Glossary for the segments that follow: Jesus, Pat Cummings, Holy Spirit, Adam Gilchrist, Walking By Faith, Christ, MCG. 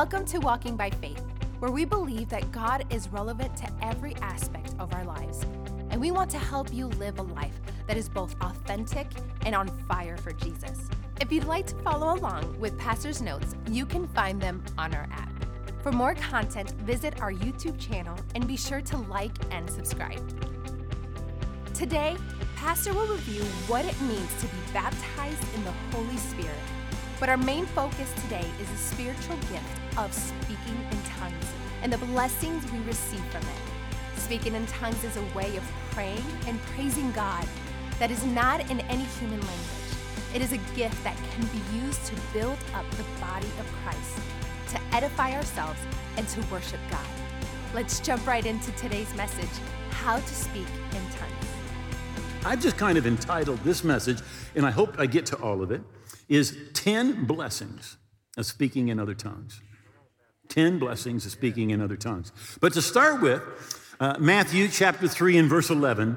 Welcome to Walking by Faith, where we believe that God is relevant to every aspect of our lives, and we want to help you live a life that is both authentic and on fire for Jesus. If you'd like to follow along with Pastor's notes, you can find them on our app. For more content, visit our YouTube channel and be sure to like and subscribe. Today, Pastor will review what it means to be baptized in the Holy Spirit, but our main focus today is the spiritual gift of speaking in tongues and the blessings we receive from it. Speaking in tongues is a way of praying and praising God that is not in any human language. It is a gift that can be used to build up the body of Christ, to edify ourselves, and to worship God. Let's jump right into today's message, How to Speak in Tongues. I've just kind of entitled this message, and I hope I get to all of it, is 10 blessings of speaking in other tongues. 10 blessings of speaking in other tongues. But to start with, Matthew chapter 3 and verse 11,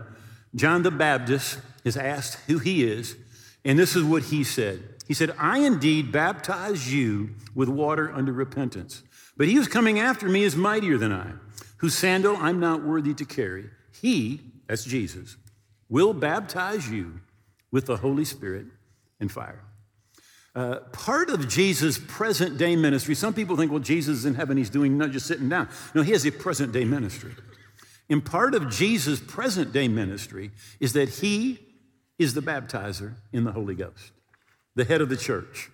John the Baptist is asked who he is, and this is what he said. He said, "I indeed baptize you with water under repentance, but he who's coming after me is mightier than I, whose sandal I'm not worthy to carry. He," that's Jesus, "will baptize you with the Holy Spirit and fire." Part of Jesus' present-day ministry, some people think, well, Jesus is in heaven, he's doing not just sitting down. No, he has a present-day ministry. And part of Jesus' present-day ministry is that he is the baptizer in the Holy Ghost, the head of the church.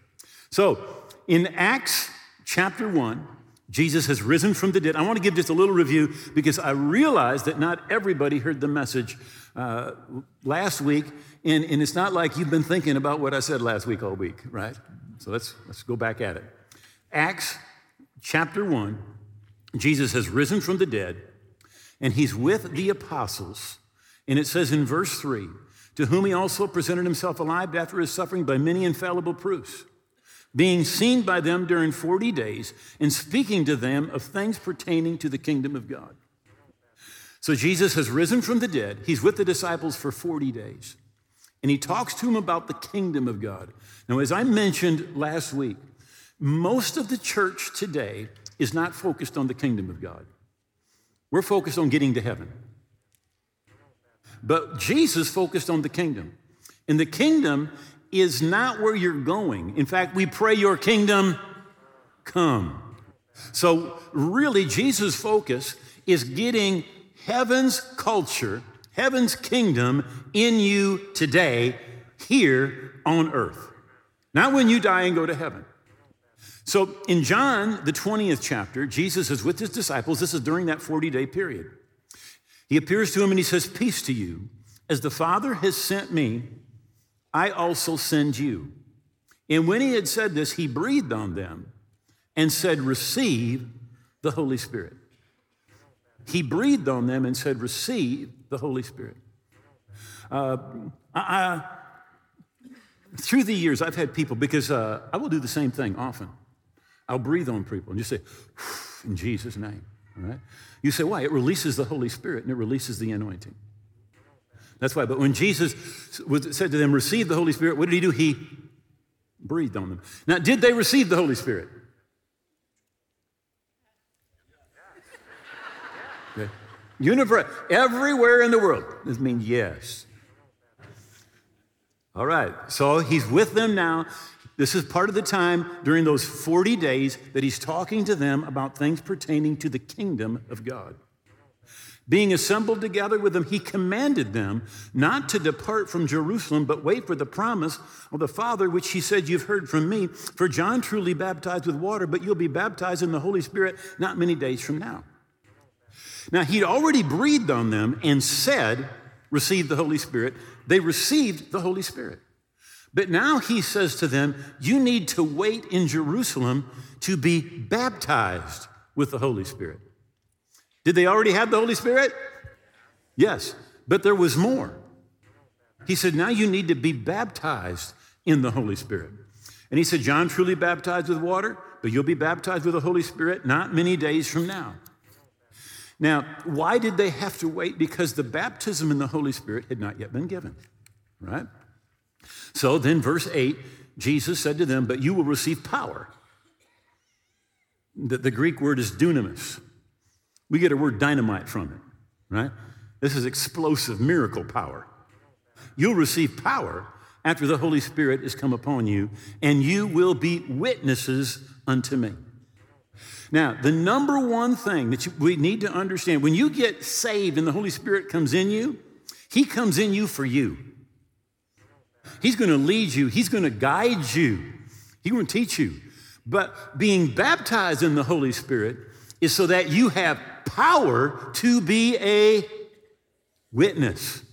So in Acts chapter 1, Jesus has risen from the dead. I want to give just a little review because I realize that not everybody heard the message last week, and it's not like you've been thinking about what I said last week all week, right? So let's go back at it. Acts chapter 1, Jesus has risen from the dead, and he's with the apostles, and it says in verse 3, "To whom he also presented himself alive after his suffering by many infallible proofs, being seen by them during 40 days and speaking to them of things pertaining to the kingdom of God." So Jesus has risen from the dead. He's with the disciples for 40 days. And he talks to them about the kingdom of God. Now, as I mentioned last week, most of the church today is not focused on the kingdom of God. We're focused on getting to heaven. But Jesus focused on the kingdom. And the kingdom is not where you're going. In fact, we pray, "Your kingdom come." So really, Jesus' focus is getting heaven's culture, heaven's kingdom in you today, here on earth. Not when you die and go to heaven. So in John, the 20th chapter, Jesus is with his disciples. This is during that 40-day period. He appears to him and he says, "Peace to you. As the Father has sent me, I also send you." And when he had said this, he breathed on them and said, "Receive the Holy Spirit." He breathed on them and said, "Receive the Holy Spirit." Through the years, I've had people, because I will do the same thing often. I'll breathe on people and just say, "In Jesus' name." All right? You say, why? It releases the Holy Spirit and it releases the anointing. That's why. But when Jesus said to them, "Receive the Holy Spirit," what did he do? He breathed on them. Now, did they receive the Holy Spirit? Okay. Universe, everywhere in the world. This means yes. All right. So he's with them now. This is part of the time during those 40 days that he's talking to them about things pertaining to the kingdom of God. Being assembled together with them, he commanded them not to depart from Jerusalem, but wait for the promise of the Father, which he said, "You've heard from me. For John truly baptized with water, but you'll be baptized in the Holy Spirit not many days from now." Now, he'd already breathed on them and said, "Receive the Holy Spirit." They received the Holy Spirit. But now he says to them, "You need to wait in Jerusalem to be baptized with the Holy Spirit." Did they already have the Holy Spirit? Yes, but there was more. He said, now you need to be baptized in the Holy Spirit. And he said, John truly baptized with water, but you'll be baptized with the Holy Spirit not many days from now. Now, why did they have to wait? Because the baptism in the Holy Spirit had not yet been given, right? So then verse 8, Jesus said to them, "But you will receive power The Greek word is dunamis. We get a word dynamite from it, right? This is explosive miracle power. You'll receive power after the Holy Spirit has come upon you, and you will be witnesses unto me. Now, the number one thing that we need to understand, when you get saved and the Holy Spirit comes in you, he comes in you for you. He's going to lead you. He's going to guide you. He's going to teach you. But being baptized in the Holy Spirit is so that you have power to be a witness.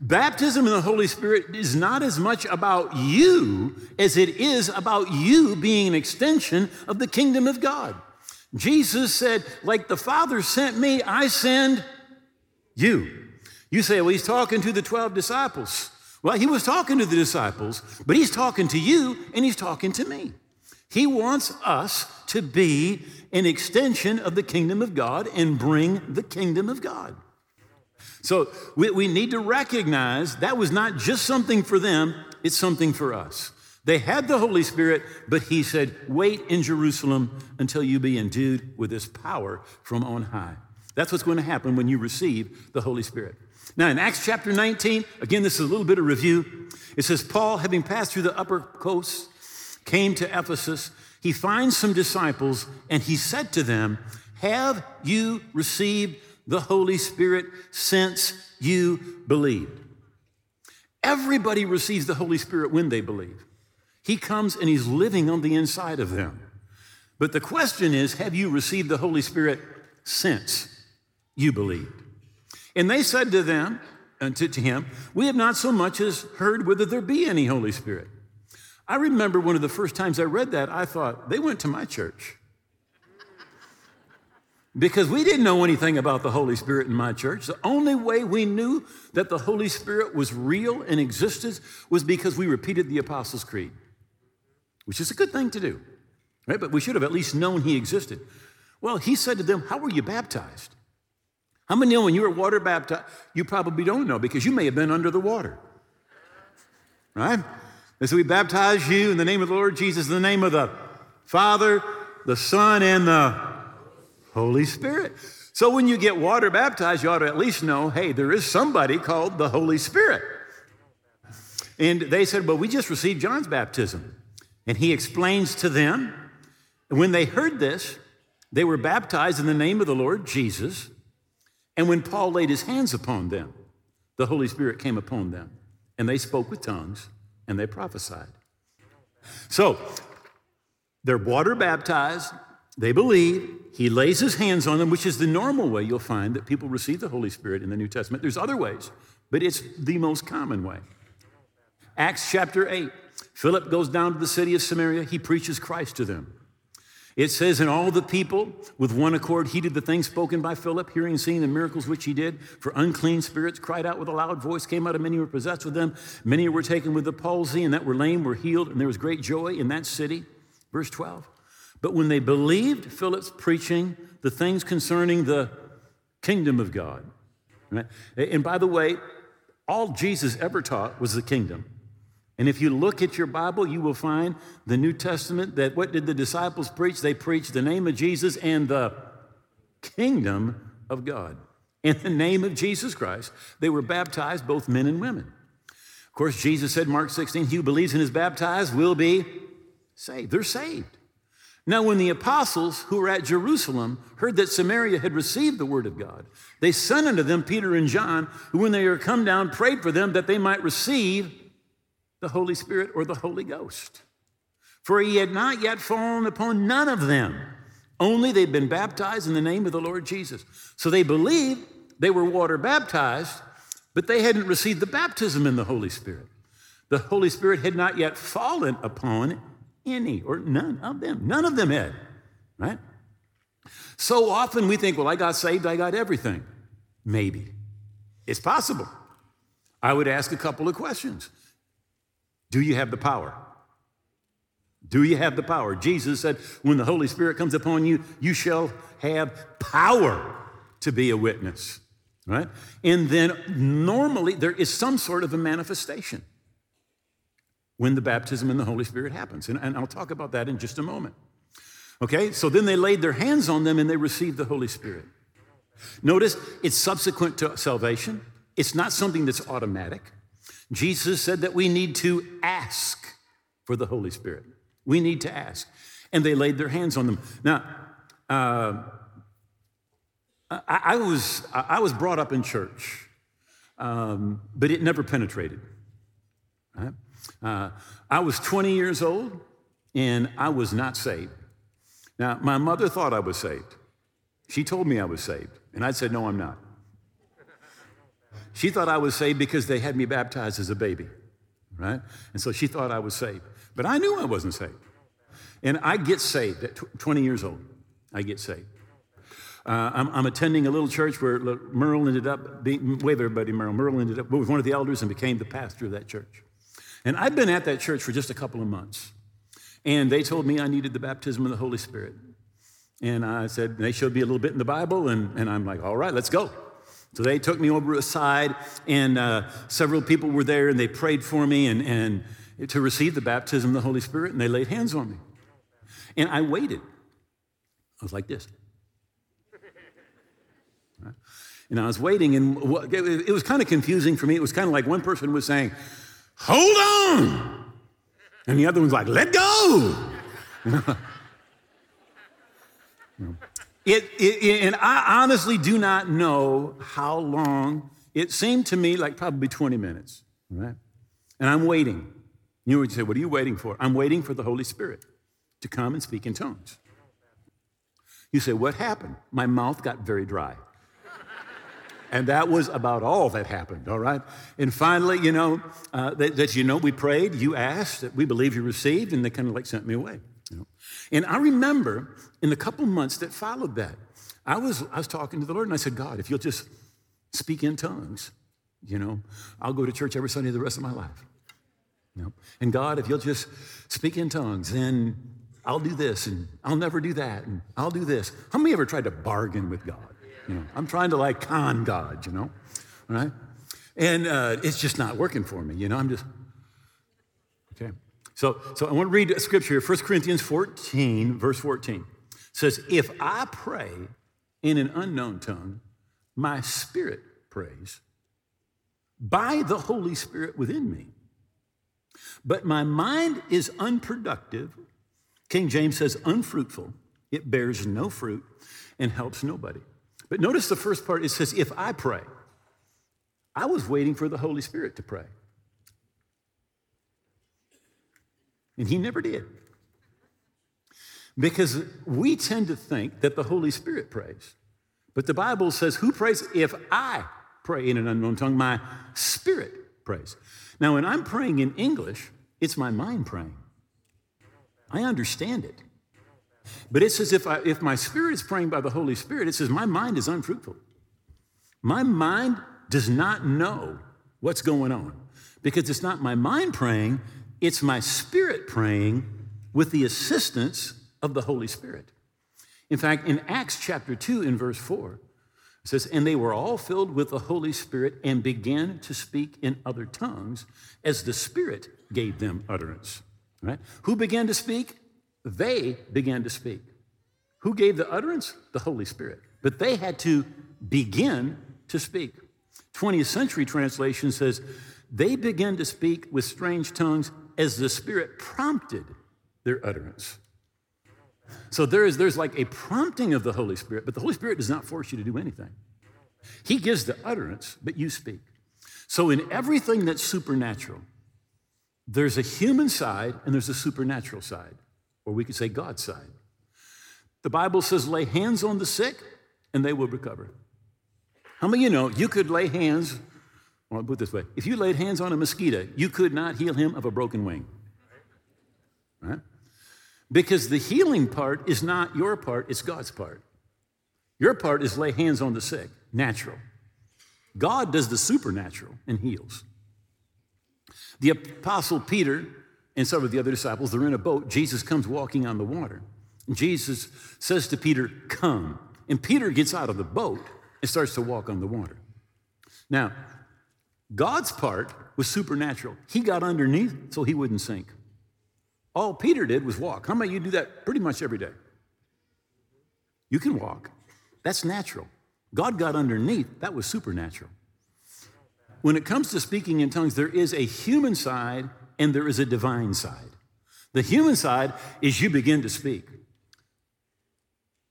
Baptism in the Holy Spirit is not as much about you as it is about you being an extension of the kingdom of God. Jesus said, like the Father sent me, I send you. You say, well, he's talking to the 12 disciples. Well, he was talking to the disciples, but he's talking to you and he's talking to me. He wants us to be an extension of the kingdom of God and bring the kingdom of God. So we need to recognize that was not just something for them, it's something for us. They had the Holy Spirit, but he said, wait in Jerusalem until you be endued with this power from on high. That's what's going to happen when you receive the Holy Spirit. Now, in Acts chapter 19, again, this is a little bit of review. It says, Paul, having passed through the upper coast, came to Ephesus. He finds some disciples, and he said to them, have you received the Holy Spirit since you believed? Everybody receives the Holy Spirit when they believe. He comes and he's living on the inside of them. But the question is, have you received the Holy Spirit since you believed? And they said to them, to him, we have not so much as heard whether there be any Holy Spirit. I remember one of the first times I read that, I thought, they went to my church. Because we didn't know anything about the Holy Spirit in my church. The only way we knew that the Holy Spirit was real and existed was because we repeated the Apostles' Creed, which is a good thing to do, right? But we should have at least known he existed. Well, he said to them, how were you baptized? How many know when you were water baptized, you probably don't know because you may have been under the water, right? And so we baptize you in the name of the Lord Jesus, in the name of the Father, the Son, and the Holy Spirit. So when you get water baptized, you ought to at least know, hey, there is somebody called the Holy Spirit. And they said, well, we just received John's baptism. And he explains to them, and when they heard this, they were baptized in the name of the Lord Jesus. And when Paul laid his hands upon them, the Holy Spirit came upon them, and they spoke with tongues, and they prophesied. So they're water baptized, they believe, he lays his hands on them, which is the normal way you'll find that people receive the Holy Spirit in the New Testament. There's other ways, but it's the most common way. Acts chapter 8, Philip goes down to the city of Samaria, he preaches Christ to them. It says, and all the people with one accord heeded the things spoken by Philip, hearing and seeing the miracles which he did. For unclean spirits cried out with a loud voice, came out of many who were possessed with them. Many were taken with the palsy, and that were lame were healed, and there was great joy in that city. Verse 12. But when they believed Philip's preaching, the things concerning the kingdom of God. Right? And by the way, all Jesus ever taught was the kingdom. And if you look at your Bible, you will find the New Testament that what did the disciples preach? They preached the name of Jesus and the kingdom of God. In the name of Jesus Christ, they were baptized, both men and women. Of course, Jesus said, Mark 16, he who believes and is baptized will be saved. They're saved. Now, when the apostles who were at Jerusalem heard that Samaria had received the word of God, they sent unto them Peter and John, who when they were come down, prayed for them that they might receive the Holy Spirit or the Holy Ghost. For he had not yet fallen upon none of them, only they'd been baptized in the name of the Lord Jesus. So they believed, they were water baptized, but they hadn't received the baptism in the Holy Spirit. The Holy Spirit had not yet fallen upon any or none of them. None of them had, right? So often we think, well, I got saved, I got everything. Maybe. It's possible. I would ask a couple of questions. Do you have the power? Do you have the power? Jesus said, when the Holy Spirit comes upon you, you shall have power to be a witness, right? And then normally there is some sort of a manifestation when the baptism in the Holy Spirit happens. And I'll talk about that in just a moment. Okay, so then they laid their hands on them and they received the Holy Spirit. Notice, it's subsequent to salvation. It's not something that's automatic. Jesus said that we need to ask for the Holy Spirit. We need to ask. And they laid their hands on them. Now, I was brought up in church, but it never penetrated. Right? I was 20 years old, and I was not saved. Now, my mother thought I was saved. She told me I was saved, and I said, no, I'm not. She thought I was saved because they had me baptized as a baby, right? And so she thought I was saved. But I knew I wasn't saved. And I get saved at 20 years old. I get saved. I'm attending a little church where Merle ended up being, wave everybody, Merle. Merle ended up, was one of the elders and became the pastor of that church. And I've been at that church for just a couple of months. And they told me I needed the baptism of the Holy Spirit. And I said, and they showed me a little bit in the Bible, and I'm like, all right, let's go. So they took me over aside, and several people were there, and they prayed for me and to receive the baptism of the Holy Spirit, and they laid hands on me. And I waited. I was like this. Right? And I was waiting, and it was kind of confusing for me. It was kind of like one person was saying, hold on! And the other one's like, let go! And I honestly do not know how long. It seemed to me like probably 20 minutes, right? And I'm waiting. You would say, what are you waiting for? I'm waiting for the Holy Spirit to come and speak in tongues. You say, what happened? My mouth got very dry. And that was about all that happened, all right? And finally, we prayed, you asked, that we believe you received, and they kind of like sent me away. And I remember in the couple months that followed that, I was talking to the Lord, and I said, God, if you'll just speak in tongues, I'll go to church every Sunday the rest of my life. And God, if you'll just speak in tongues, then I'll do this, and I'll never do that, and I'll do this. How many ever tried to bargain with God? I'm trying to like con God, all right? And it's just not working for me, I'm just, okay. So I want to read a scripture here, 1 Corinthians 14, verse 14. It says, if I pray in an unknown tongue, my spirit prays by the Holy Spirit within me. But my mind is unproductive. King James says unfruitful. It bears no fruit and helps nobody. But notice the first part, it says, if I pray. I was waiting for the Holy Spirit to pray. And he never did. Because we tend to think that the Holy Spirit prays. But the Bible says, who prays? If I pray in an unknown tongue, my spirit prays. Now, when I'm praying in English, it's my mind praying. I understand it. But it says if my spirit is praying by the Holy Spirit, it says my mind is unfruitful. My mind does not know what's going on. Because it's not my mind praying, it's my spirit praying with the assistance of the Holy Spirit. In fact, in Acts chapter 2 in verse 4, it says, and they were all filled with the Holy Spirit and began to speak in other tongues as the Spirit gave them utterance. Right? Who began to speak? They began to speak. Who gave the utterance? The Holy Spirit. But they had to begin to speak. 20th century translation says, they began to speak with strange tongues as the Spirit prompted their utterance. So there's like a prompting of the Holy Spirit, but the Holy Spirit does not force you to do anything. He gives the utterance, but you speak. So in everything that's supernatural, there's a human side and there's a supernatural side, or we could say God's side. The Bible says, lay hands on the sick and they will recover. How many of you know you could lay hands, or I'll put it this way, if you laid hands on a mosquito, you could not heal him of a broken wing, right? Because the healing part is not your part, it's God's part. Your part is lay hands on the sick, natural. God does the supernatural and heals. The Apostle Peter and some of the other disciples, they're in a boat. Jesus comes walking on the water. And Jesus says to Peter, come. And Peter gets out of the boat and starts to walk on the water. Now, God's part was supernatural. He got underneath so he wouldn't sink. All Peter did was walk. How many of you do that pretty much every day? You can walk. That's natural. God got underneath. That was supernatural. When it comes to speaking in tongues, there is a human side and there is a divine side. The human side is you begin to speak.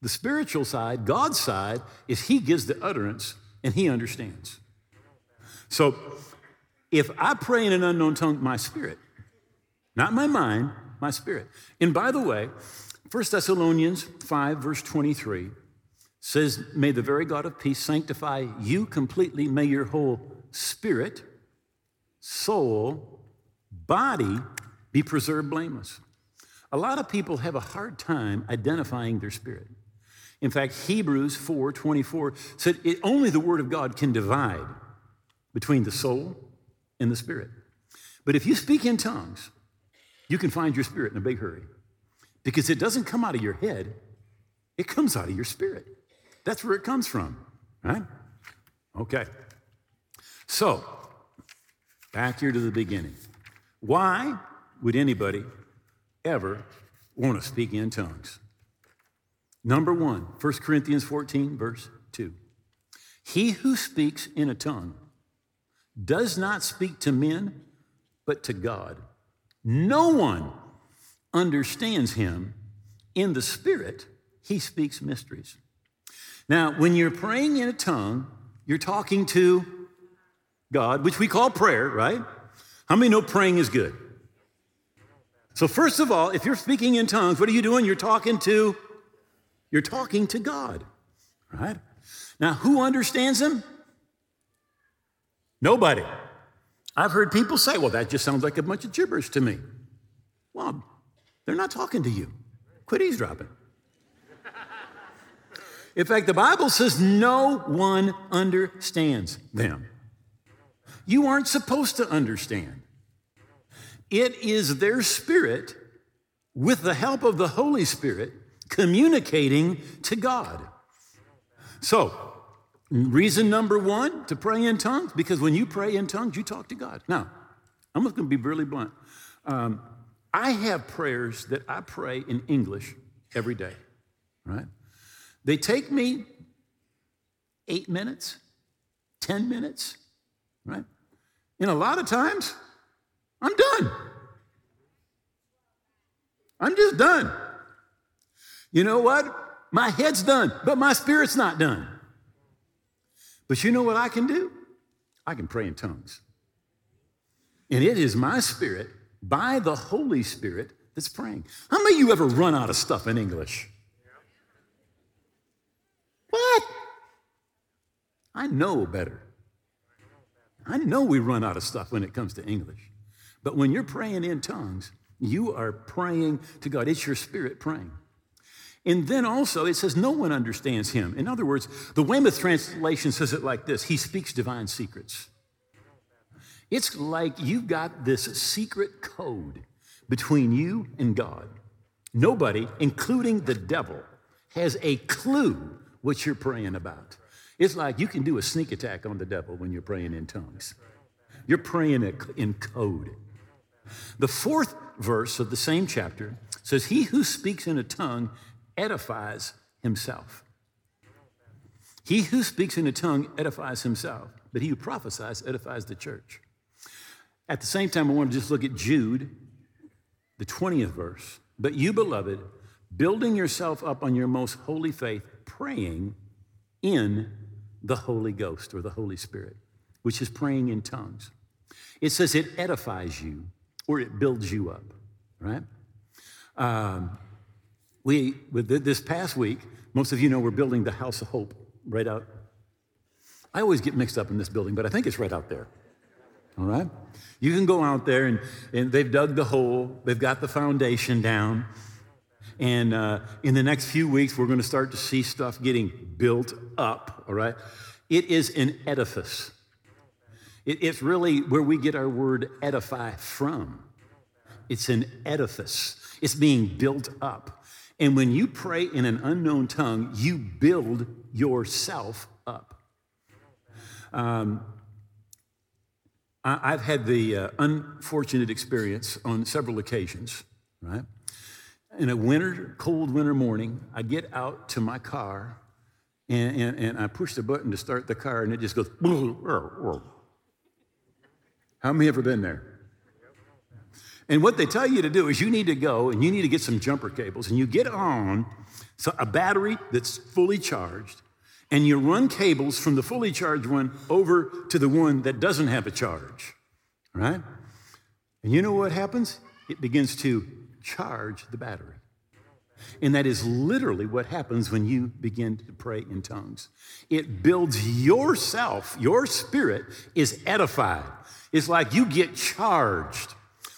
The spiritual side, God's side, is he gives the utterance and he understands. So if I pray in an unknown tongue, my spirit, not my mind, my spirit. And by the way, 1 Thessalonians 5, verse 23 says, may the very God of peace sanctify you completely. May your whole spirit, soul, body be preserved blameless. A lot of people have a hard time identifying their spirit. In fact, Hebrews 4:24 said only the word of God can divide between the soul and the spirit. But if you speak in tongues, you can find your spirit in a big hurry because it doesn't come out of your head. It comes out of your spirit. That's where it comes from, right? Okay. So back here to the beginning. Why would anybody ever want to speak in tongues? Number one, 1 Corinthians 14, verse 2. He who speaks in a tongue does not speak to men, but to God. No one understands him. In the spirit, he speaks mysteries. Now, when you're praying in a tongue, you're talking to God, which we call prayer, right? How many know praying is good? So first of all, if you're speaking in tongues, what are you doing? You're talking to God, right? Now, who understands him? Nobody. I've heard people say, well, that just sounds like a bunch of gibberish to me. Well, they're not talking to you. Quit eavesdropping. In fact, the Bible says no one understands them. You aren't supposed to understand. It is their spirit, with the help of the Holy Spirit, communicating to God. So, reason number one to pray in tongues, because when you pray in tongues, you talk to God. Now, I'm just going to be really blunt. I have prayers that I pray in English every day, right? They take me 8 minutes, 10 minutes, right? And a lot of times, I'm done. I'm just done. You know what? My head's done, but my spirit's not done. But you know what I can do? I can pray in tongues. And it is my spirit by the Holy Spirit that's praying. How many of you ever run out of stuff in English? What? I know better. I know we run out of stuff when it comes to English. But when you're praying in tongues, you are praying to God. It's your spirit praying. And then also it says no one understands him. In other words, the Weymouth translation says it like this. He speaks divine secrets. It's like you've got this secret code between you and God. Nobody, including the devil, has a clue what you're praying about. It's like you can do a sneak attack on the devil when you're praying in tongues. You're praying in code. The fourth verse of the same chapter says, he who speaks in a tongue edifies himself. He who speaks in a tongue edifies himself, but he who prophesies edifies the church. At the same time, I want to just look at Jude, the 20th verse. But you, beloved, building yourself up on your most holy faith, praying in the Holy Ghost or the Holy Spirit, which is praying in tongues. It says it edifies you or it builds you up, right? This past week, most of you know we're building the House of Hope right out. I always get mixed up in this building, but I think it's right out there, all right? You can go out there and they've dug the hole. They've got the foundation down. And in the next few weeks, we're going to start to see stuff getting built up, all right? It is an edifice. It's really where we get our word edify from. It's an edifice. It's being built up. And when you pray in an unknown tongue, you build yourself up. I've had the unfortunate experience on several occasions, right? in a cold winter morning, I get out to my car, and I push the button to start the car, and it just goes, how many have ever been there? And what they tell you to do is you need to go and you need to get some jumper cables, and you get on a battery that's fully charged, and you run cables from the fully charged one over to the one that doesn't have a charge, right? And you know what happens? It begins to charge the battery. And that is literally what happens when you begin to pray in tongues. It builds yourself. Your spirit is edified. It's like you get charged.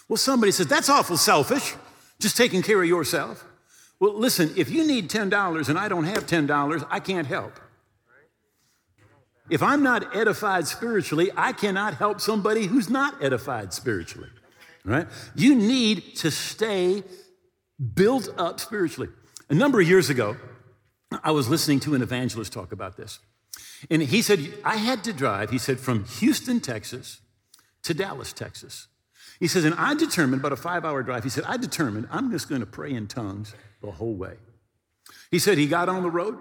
Well, somebody says, that's awful selfish, just taking care of yourself. Well, listen, if you need $10 and I don't have $10, I can't help. If I'm not edified spiritually, I cannot help somebody who's not edified spiritually, right? You need to stay built up spiritually. A number of years ago, I was listening to an evangelist talk about this. And he said, I had to drive, he said, from Houston, Texas to Dallas, Texas. He says, and I determined, about a 5-hour drive, he said, I determined I'm just going to pray in tongues the whole way. He said he got on the road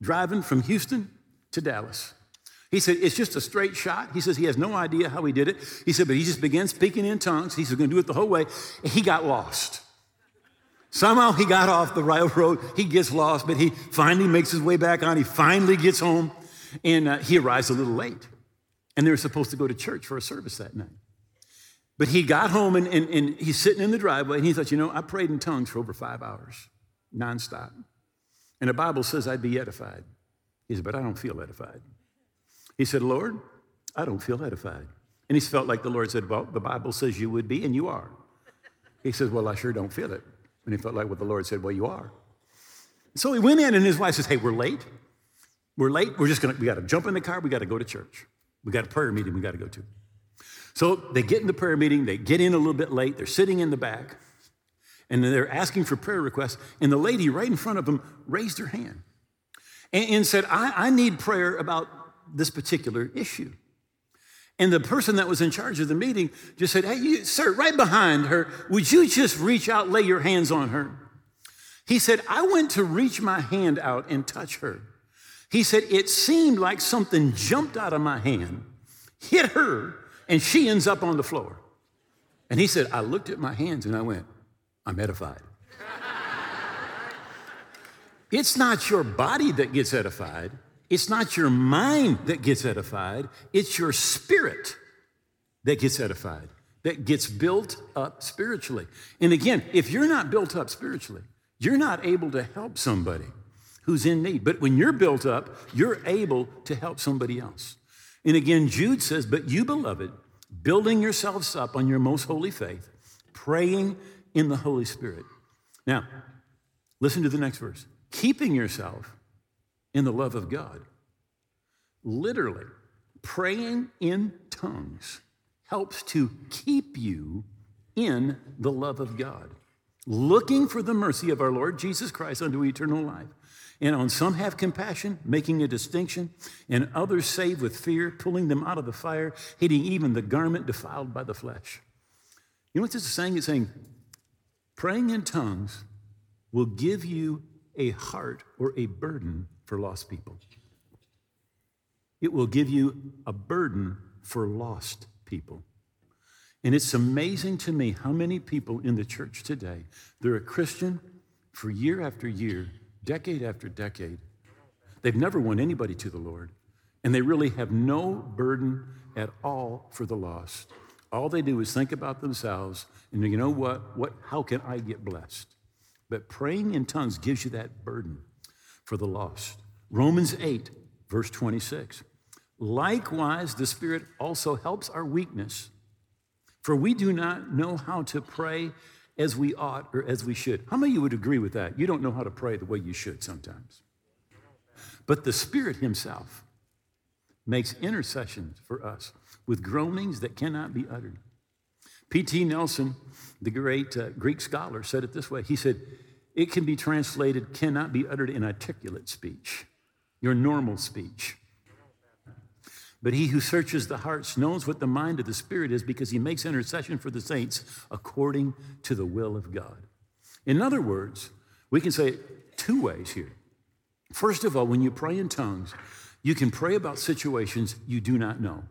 driving from Houston to Dallas. He said, it's just a straight shot. He says he has no idea how he did it. He said, but he just began speaking in tongues. He said, going to do it the whole way. He got lost. Somehow he got off the right road. He gets lost, but he finally makes his way back on. He finally gets home, and he arrives a little late. And they were supposed to go to church for a service that night. But he got home, and he's sitting in the driveway, and he thought, you know, I prayed in tongues for over 5 hours, nonstop. And the Bible says I'd be edified. He said, but I don't feel edified. He said, Lord, I don't feel edified. And he felt like the Lord said, well, the Bible says you would be, and you are. He says, well, I sure don't feel it. And he felt like what the Lord said, well, you are. So he went in, and his wife says, hey, we're late. We got to jump in the car. We got to go to church. We got a prayer meeting we got to go to. So they get in the prayer meeting. They get in a little bit late. They're sitting in the back, and they're asking for prayer requests. And the lady right in front of them raised her hand and said, I need prayer about this particular issue. And the person that was in charge of the meeting just said, hey, sir, right behind her, would you just reach out, lay your hands on her? He said, I went to reach my hand out and touch her. He said, it seemed like something jumped out of my hand, hit her, and she ends up on the floor. And he said, I looked at my hands and I went, I'm edified. It's not your body that gets edified. It's not your mind that gets edified. It's your spirit that gets edified, that gets built up spiritually. And again, if you're not built up spiritually, you're not able to help somebody who's in need. But when you're built up, you're able to help somebody else. And again, Jude says, but you, beloved, building yourselves up on your most holy faith, praying in the Holy Spirit. Now, listen to the next verse. Keeping yourself in the love of God. Literally, praying in tongues helps to keep you in the love of God, looking for the mercy of our Lord Jesus Christ unto eternal life. And on some have compassion, making a distinction, and others save with fear, pulling them out of the fire, hating even the garment defiled by the flesh. You know what this is saying? It's saying praying in tongues will give you a heart or a burden for lost people. It will give you a burden for lost people. And it's amazing to me how many people in the church today, they're a Christian for year after year, decade after decade. They've never won anybody to the Lord, and they really have no burden at all for the lost. All they do is think about themselves, and you know what? How can I get blessed? But praying in tongues gives you that burden for the lost. Romans 8, verse 26. Likewise, the Spirit also helps our weakness, for we do not know how to pray as we ought or as we should. How many of you would agree with that? You don't know how to pray the way you should sometimes. But the Spirit himself makes intercessions for us with groanings that cannot be uttered. P.T. Nelson, the great Greek scholar, said it this way. He said, it can be translated, cannot be uttered in articulate speech, your normal speech. But he who searches the hearts knows what the mind of the Spirit is, because he makes intercession for the saints according to the will of God. In other words, we can say it two ways here. First of all, when you pray in tongues, you can pray about situations you do not know.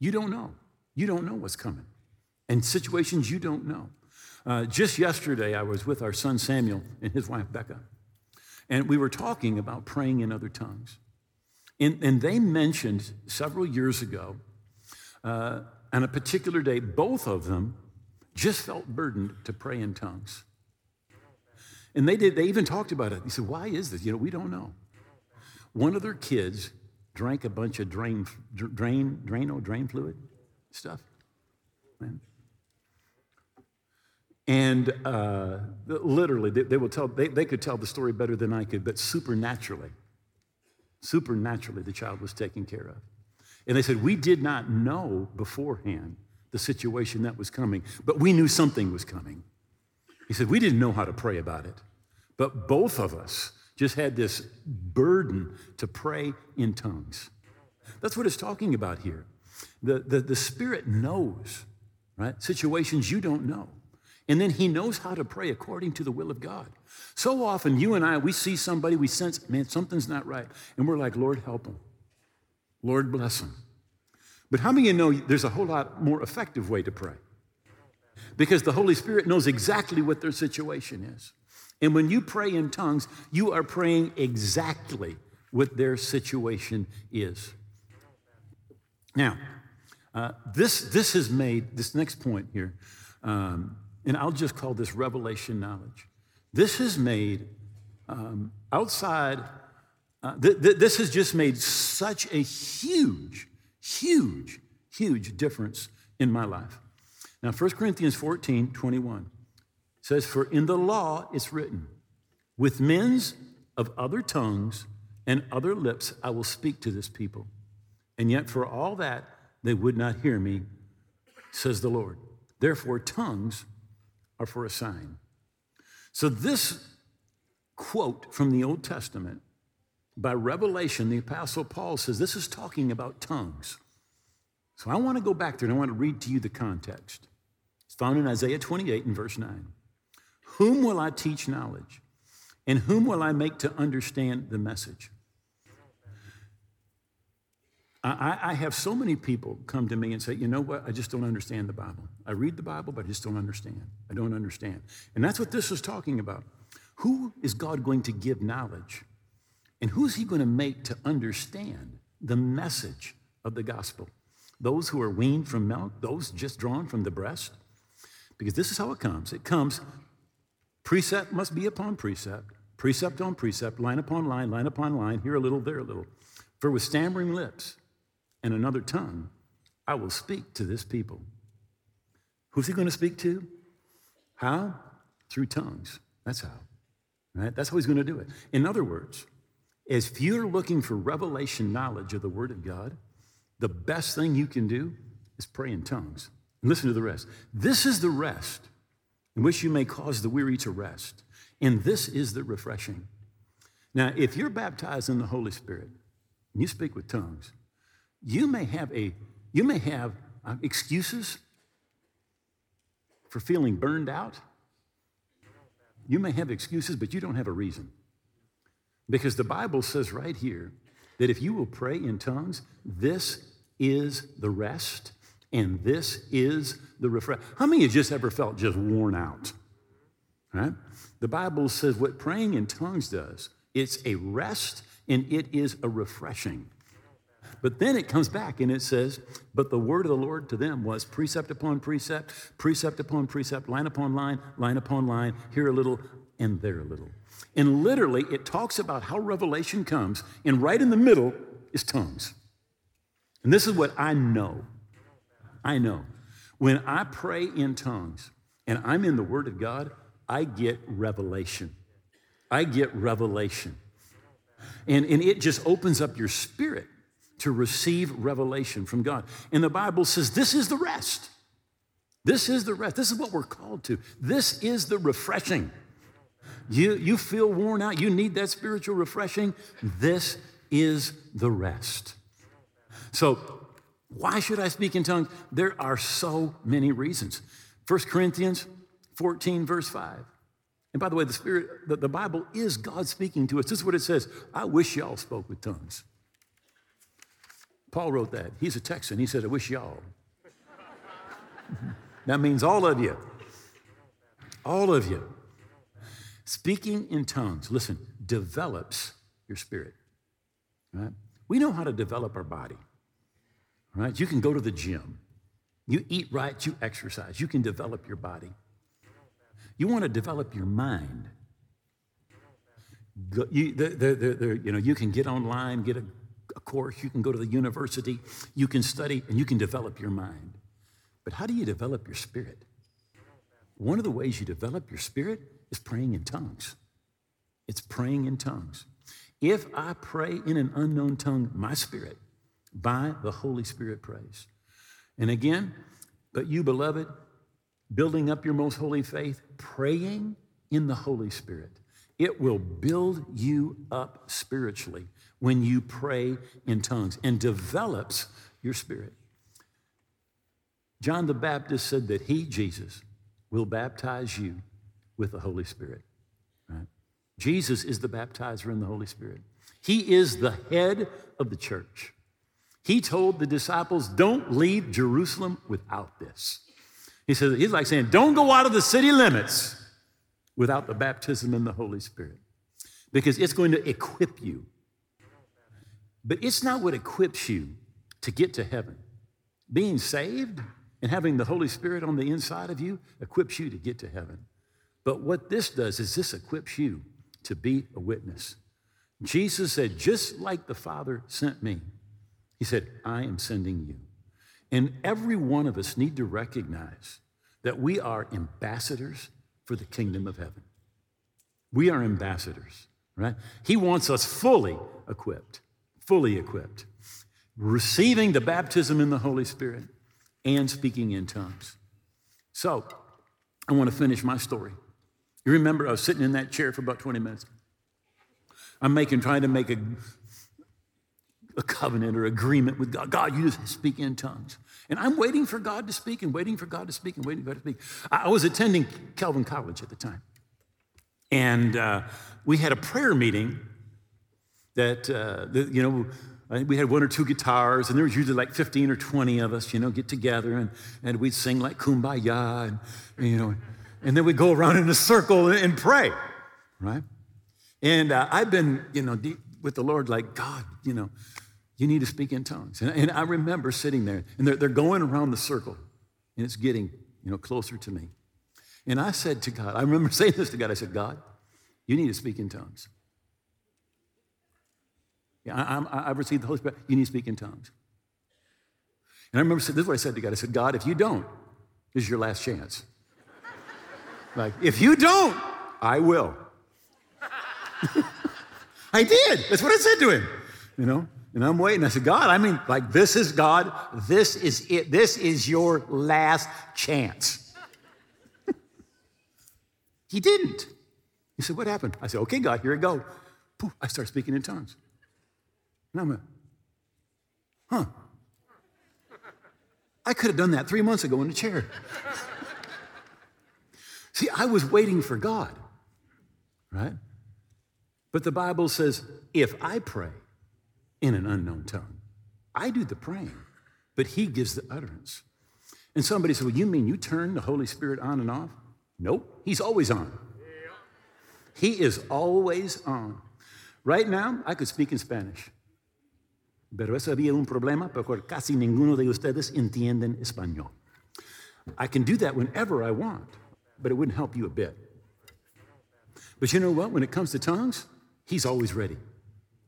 You don't know. You don't know what's coming. And situations you don't know. Just yesterday, I was with our son Samuel and his wife Becca, and we were talking about praying in other tongues. And they mentioned several years ago, on a particular day, both of them just felt burdened to pray in tongues. And they did. They even talked about it. They said, why is this? We don't know. One of their kids drank a bunch of drain fluid stuff. And literally, they will tell. They could tell the story better than I could, but supernaturally, the child was taken care of. And they said, we did not know beforehand the situation that was coming, but we knew something was coming. He said, we didn't know how to pray about it, but both of us just had this burden to pray in tongues. That's what it's talking about here. The Spirit knows, right, situations you don't know. And then he knows how to pray according to the will of God. So often you and I, we see somebody, we sense, man, something's not right. And we're like, Lord, help him. Lord, bless him. But how many of you know there's a whole lot more effective way to pray? Because the Holy Spirit knows exactly what their situation is. And when you pray in tongues, you are praying exactly what their situation is. Now, this has made this next point here, and I'll just call this revelation knowledge. This has made this has just made such a huge difference in my life. Now, 1 Corinthians 14:21 says, for in the law it's written, with men of other tongues and other lips I will speak to this people. And yet for all that, they would not hear me, says the Lord. Therefore, tongues are for a sign. So this quote from the Old Testament, by revelation, the Apostle Paul says this is talking about tongues. So I want to go back there and I want to read to you the context. It's found in Isaiah 28 and verse 9. Whom will I teach knowledge? And whom will I make to understand the message? I have so many people come to me and say, you know what, I just don't understand the Bible. I read the Bible, but I just don't understand. I don't understand. And that's what this is talking about. Who is God going to give knowledge? And who is he going to make to understand the message of the gospel? Those who are weaned from milk, those just drawn from the breast. Because this is how it comes. It comes, precept must be upon precept, precept on precept, line upon line, here a little, there a little. For with stammering lips and another tongue, I will speak to this people. Who's he going to speak to? How? Through tongues. That's how. Right? That's how he's going to do it. In other words, if you're looking for revelation knowledge of the Word of God, the best thing you can do is pray in tongues. And listen to the rest. This is the rest in which you may cause the weary to rest. And this is the refreshing. Now, if you're baptized in the Holy Spirit and you speak with tongues, you may have excuses for feeling burned out. You may have excuses, but you don't have a reason. Because the Bible says right here, that if you will pray in tongues, this is the rest, and this is the refresh. How many of you just ever felt just worn out? All right? The Bible says what praying in tongues does, it's a rest, and it is a refreshing. But then it comes back, and it says, but the word of the Lord to them was precept upon precept, precept upon precept, line upon line, here a little, and there a little. And literally, it talks about how revelation comes, and right in the middle is tongues. And this is what I know. I know. When I pray in tongues, and I'm in the Word of God, I get revelation. I get revelation. And it just opens up your spirit to receive revelation from God. And the Bible says, this is the rest. This is the rest. This is what we're called to. This is the refreshing. You feel worn out. You need that spiritual refreshing. This is the rest. So why should I speak in tongues? There are so many reasons. 1 Corinthians 14, verse 5. And by the way, the Spirit, the Bible is God speaking to us. This is what it says. I wish y'all spoke with tongues. Paul wrote that. He's a Texan. He said, I wish y'all. That means all of you. All of you. Speaking in tongues, listen, develops your spirit. Right? We know how to develop our body. Right? You can go to the gym. You eat right, you exercise. You can develop your body. You want to develop your mind. You can get online, get a course. You can go to the university. You can study, and you can develop your mind. But how do you develop your spirit? One of the ways you develop your spirit is praying in tongues. It's praying in tongues. If I pray in an unknown tongue, my spirit, by the Holy Spirit, prays. And again, but you, beloved, building up your most holy faith, praying in the Holy Spirit. It will build you up spiritually when you pray in tongues and develops your spirit. John the Baptist said that he, Jesus, will baptize you with the Holy Spirit. Right? Jesus is the baptizer in the Holy Spirit. He is the head of the church. He told the disciples, don't leave Jerusalem without this. He says, he's like saying, don't go out of the city limits without the baptism in the Holy Spirit, because it's going to equip you. But it's not what equips you to get to heaven. Being saved and having the Holy Spirit on the inside of you equips you to get to heaven. But what this does is this equips you to be a witness. Jesus said, just like the Father sent me, he said, I am sending you. And every one of us need to recognize that we are ambassadors for the kingdom of heaven. We are ambassadors, right? He wants us fully equipped, receiving the baptism in the Holy Spirit and speaking in tongues. So I want to finish my story. You remember I was sitting in that chair for about 20 minutes. I'm trying to make a covenant or agreement with God. God, you just speak in tongues. And I'm waiting for God to speak and waiting for God to speak and waiting for God to speak. I was attending Calvin College at the time. And we had a prayer meeting that, we had one or two guitars, and there was usually like 15 or 20 of us, get together, and we'd sing like Kumbaya, and then we'd go around in a circle and pray, right? And I've been, with the Lord like, God, you need to speak in tongues. And I remember sitting there, and they're going around the circle, and it's getting, closer to me. And I said to God, I remember saying this to God, I said, God, you need to speak in tongues. Yeah, I've received the Holy Spirit, you need to speak in tongues. And I remember, this is what I said to God, I said, God, if you don't, this is your last chance. Like, if you don't, I will. I did. That's what I said to him, and I'm waiting. I said, God, this is God. This is it. This is your last chance. He didn't. He said, what happened? I said, okay, God, here I go. Poof, I start speaking in tongues. And I'm like, I could have done that 3 months ago in the chair. See, I was waiting for God, right? But the Bible says, if I pray in an unknown tongue, I do the praying, but he gives the utterance. And somebody said, well, you mean you turn the Holy Spirit on and off? Nope, he's always on. He is always on. Right now, I could speak in Spanish. Pero eso había un problema, porque casi ninguno de ustedes entienden español. I can do that whenever I want, but it wouldn't help you a bit. But you know what? When it comes to tongues, he's always ready.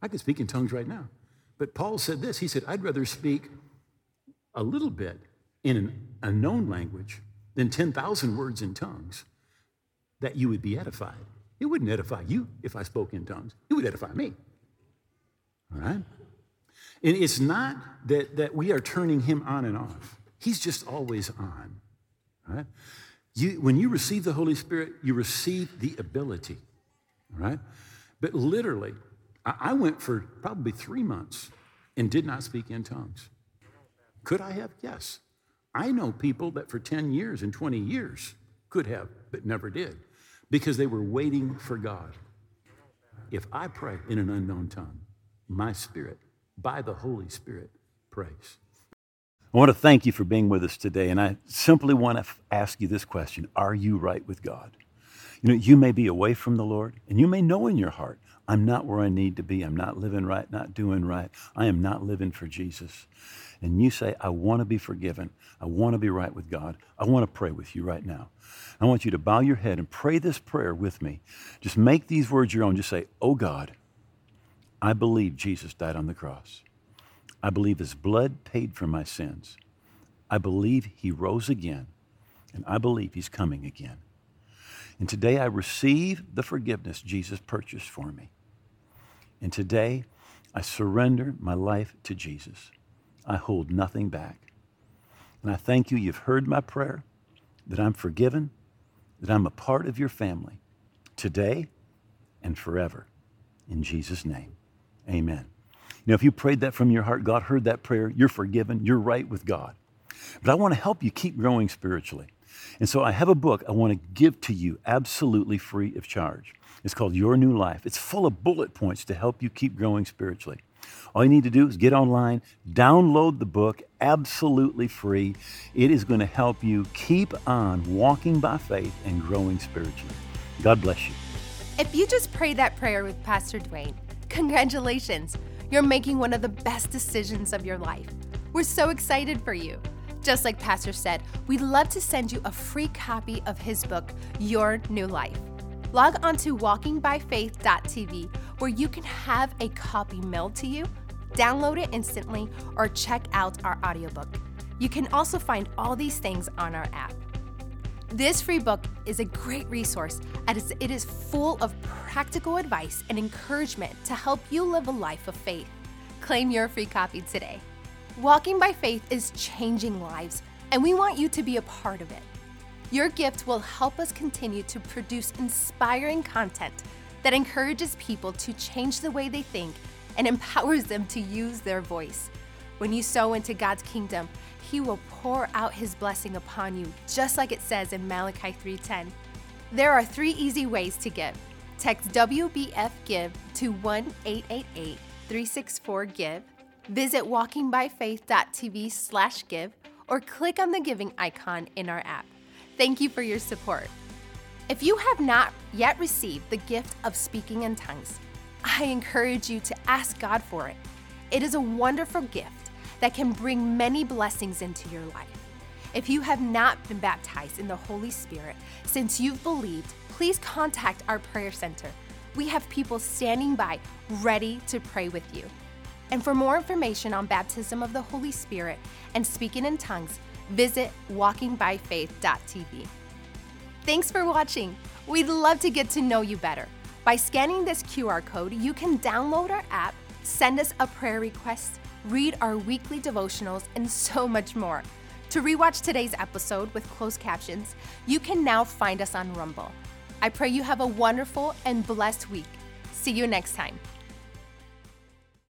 I could speak in tongues right now. But Paul said this. He said, I'd rather speak a little bit in an unknown language than 10,000 words in tongues, that you would be edified. It wouldn't edify you if I spoke in tongues. It would edify me. All right? And it's not that we are turning him on and off. He's just always on. All right? When you receive the Holy Spirit, you receive the ability, all right? But literally, I went for probably 3 months and did not speak in tongues. Could I have? Yes. I know people that for 10 years and 20 years could have, but never did. because they were waiting for God. If I pray in an unknown tongue, my spirit, by the Holy Spirit, prays. I want to thank you for being with us today, and I simply want to ask you this question. Are you right with God? You know, you may be away from the Lord, and you may know in your heart, I'm not where I need to be. I'm not living right, not doing right. I am not living for Jesus. And you say, I want to be forgiven. I want to be right with God. I want to pray with you right now. I want you to bow your head and pray this prayer with me. Just make these words your own. Just say, oh God, I believe Jesus died on the cross. I believe his blood paid for my sins. I believe he rose again, and I believe he's coming again. And today I receive the forgiveness Jesus purchased for me. And today I surrender my life to Jesus. I hold nothing back. And I thank you, you've heard my prayer, that I'm forgiven, that I'm a part of your family today and forever. In Jesus' name, amen. Now, if you prayed that from your heart, God heard that prayer, you're forgiven, you're right with God. But I want to help you keep growing spiritually. And so I have a book I want to give to you absolutely free of charge. It's called Your New Life. It's full of bullet points to help you keep growing spiritually. All you need to do is get online, download the book, absolutely free. It is going to help you keep on walking by faith and growing spiritually. God bless you. If you just prayed that prayer with Pastor Duane, congratulations. You're making one of the best decisions of your life. We're so excited for you. Just like Pastor said, we'd love to send you a free copy of his book, Your New Life. Log on to walkingbyfaith.tv where you can have a copy mailed to you, download it instantly, or check out our audiobook. You can also find all these things on our app. This free book is a great resource as it is full of practical advice and encouragement to help you live a life of faith. Claim your free copy today. Walking by Faith is changing lives, and we want you to be a part of it. Your gift will help us continue to produce inspiring content that encourages people to change the way they think and empowers them to use their voice. When you sow into God's kingdom, He will pour out His blessing upon you, just like it says in Malachi 3:10. There are three easy ways to give. Text WBF-GIVE to 1-888-364-GIVE. Visit walkingbyfaith.tv/give or click on the giving icon in our app. Thank you for your support. If you have not yet received the gift of speaking in tongues, I encourage you to ask God for it. It is a wonderful gift that can bring many blessings into your life. If you have not been baptized in the Holy Spirit since you've believed, please contact our prayer center. We have people standing by ready to pray with you. And for more information on baptism of the Holy Spirit and speaking in tongues, visit walkingbyfaith.tv. Thanks for watching. We'd love to get to know you better. By scanning this QR code, you can download our app, send us a prayer request, read our weekly devotionals, and so much more. To rewatch today's episode with closed captions, you can now find us on Rumble. I pray you have a wonderful and blessed week. See you next time.